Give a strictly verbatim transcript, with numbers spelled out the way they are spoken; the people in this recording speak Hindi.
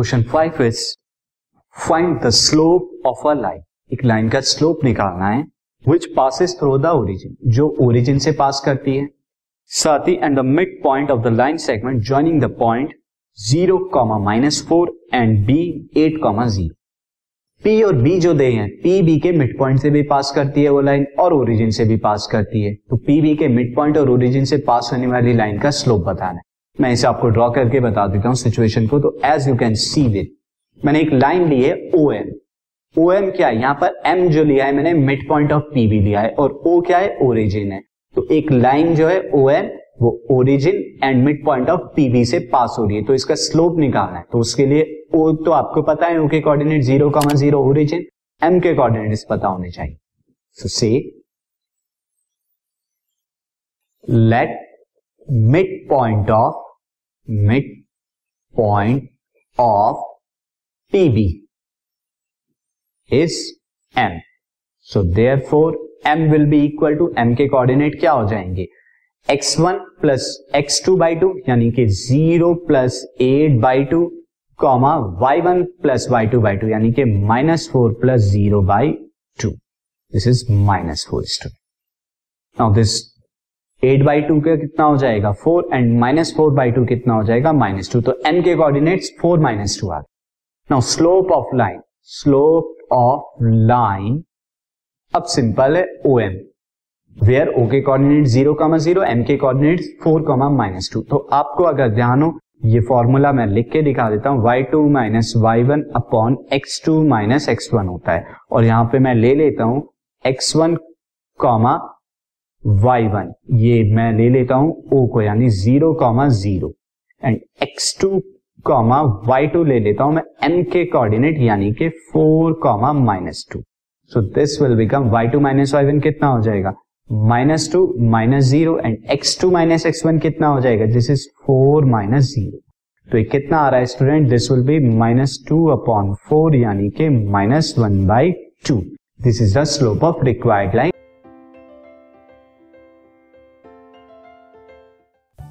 Question five is find the slope of a line. एक लाइन का स्लोप निकालना है which passes through the origin, जो ओरिजिन से पास करती है, साथ ही and the mid point of the line segment joining the point zero comma minus four and B eight comma zero. P और बी जो दे हैं, पी बी के मिड पॉइंट से भी पास करती है वो लाइन और ओरिजिन से भी पास करती है, तो पी बी के मिड पॉइंट और ओरिजिन से पास होने वाली लाइन का स्लोप बताना है। मैं इसे आपको ड्रॉ करके बता देता हूं सिचुएशन को। तो as you can see that, मैंने एक लाइन ली है ओ एम। ओ एम क्या है, यहाँ पर एम जो लिया है मैंने mid point of P B लिया है और ओ क्या है, ओरिजिन है। तो एक लाइन जो है ओ एम वो origin and mid point of P B से पास हो रही है, तो इसका स्लोप निकालना है। तो उसके लिए O तो आपको पता है, O के कोऑर्डिनेट ज़ीरो,ज़ीरो ओरिजिन, M के कोऑर्डिनेट्स पता होने चाहिए। सो से let mid point of mid point of P B is M, so therefore M will be equal to, M के कोऑर्डिनेट क्या हो जाएंगे, x one plus x two by two यानी कि zero plus eight by two comma y one plus y two by two यानी कि minus four plus zero by two. This is minus four is two. Now this eight by two का कितना हो जाएगा four and minus four by two कितना हो जाएगा माइनस टू। तो एम के कोऑर्डिनेट्स फोर माइनस टू आ गए। Now slope of line, slope of line अब सिंपल है ओ एम, वेयर ओ के coordinate zero comma zero, M के coordinate four comma minus two. तो आपको अगर ध्यान हो, ये फॉर्मूला मैं लिख के दिखा देता हूं, y two minus y one upon x two minus x one होता है, और यहां पे मैं ले लेता हूं x one comma y one, ये मैं ले लेता हूं ओ को यानी zero comma zero, and x two comma y two ले लेता हूं मैं एम के कोऑर्डिनेट यानी के four comma minus two. So this will become y two minus y one कितना हो जाएगा minus two minus zero and x two minus x one कितना हो जाएगा, this is four minus zero. तो ये कितना आ रहा है student, this will be minus two upon four यानी के minus one by two. This is the slope of required line.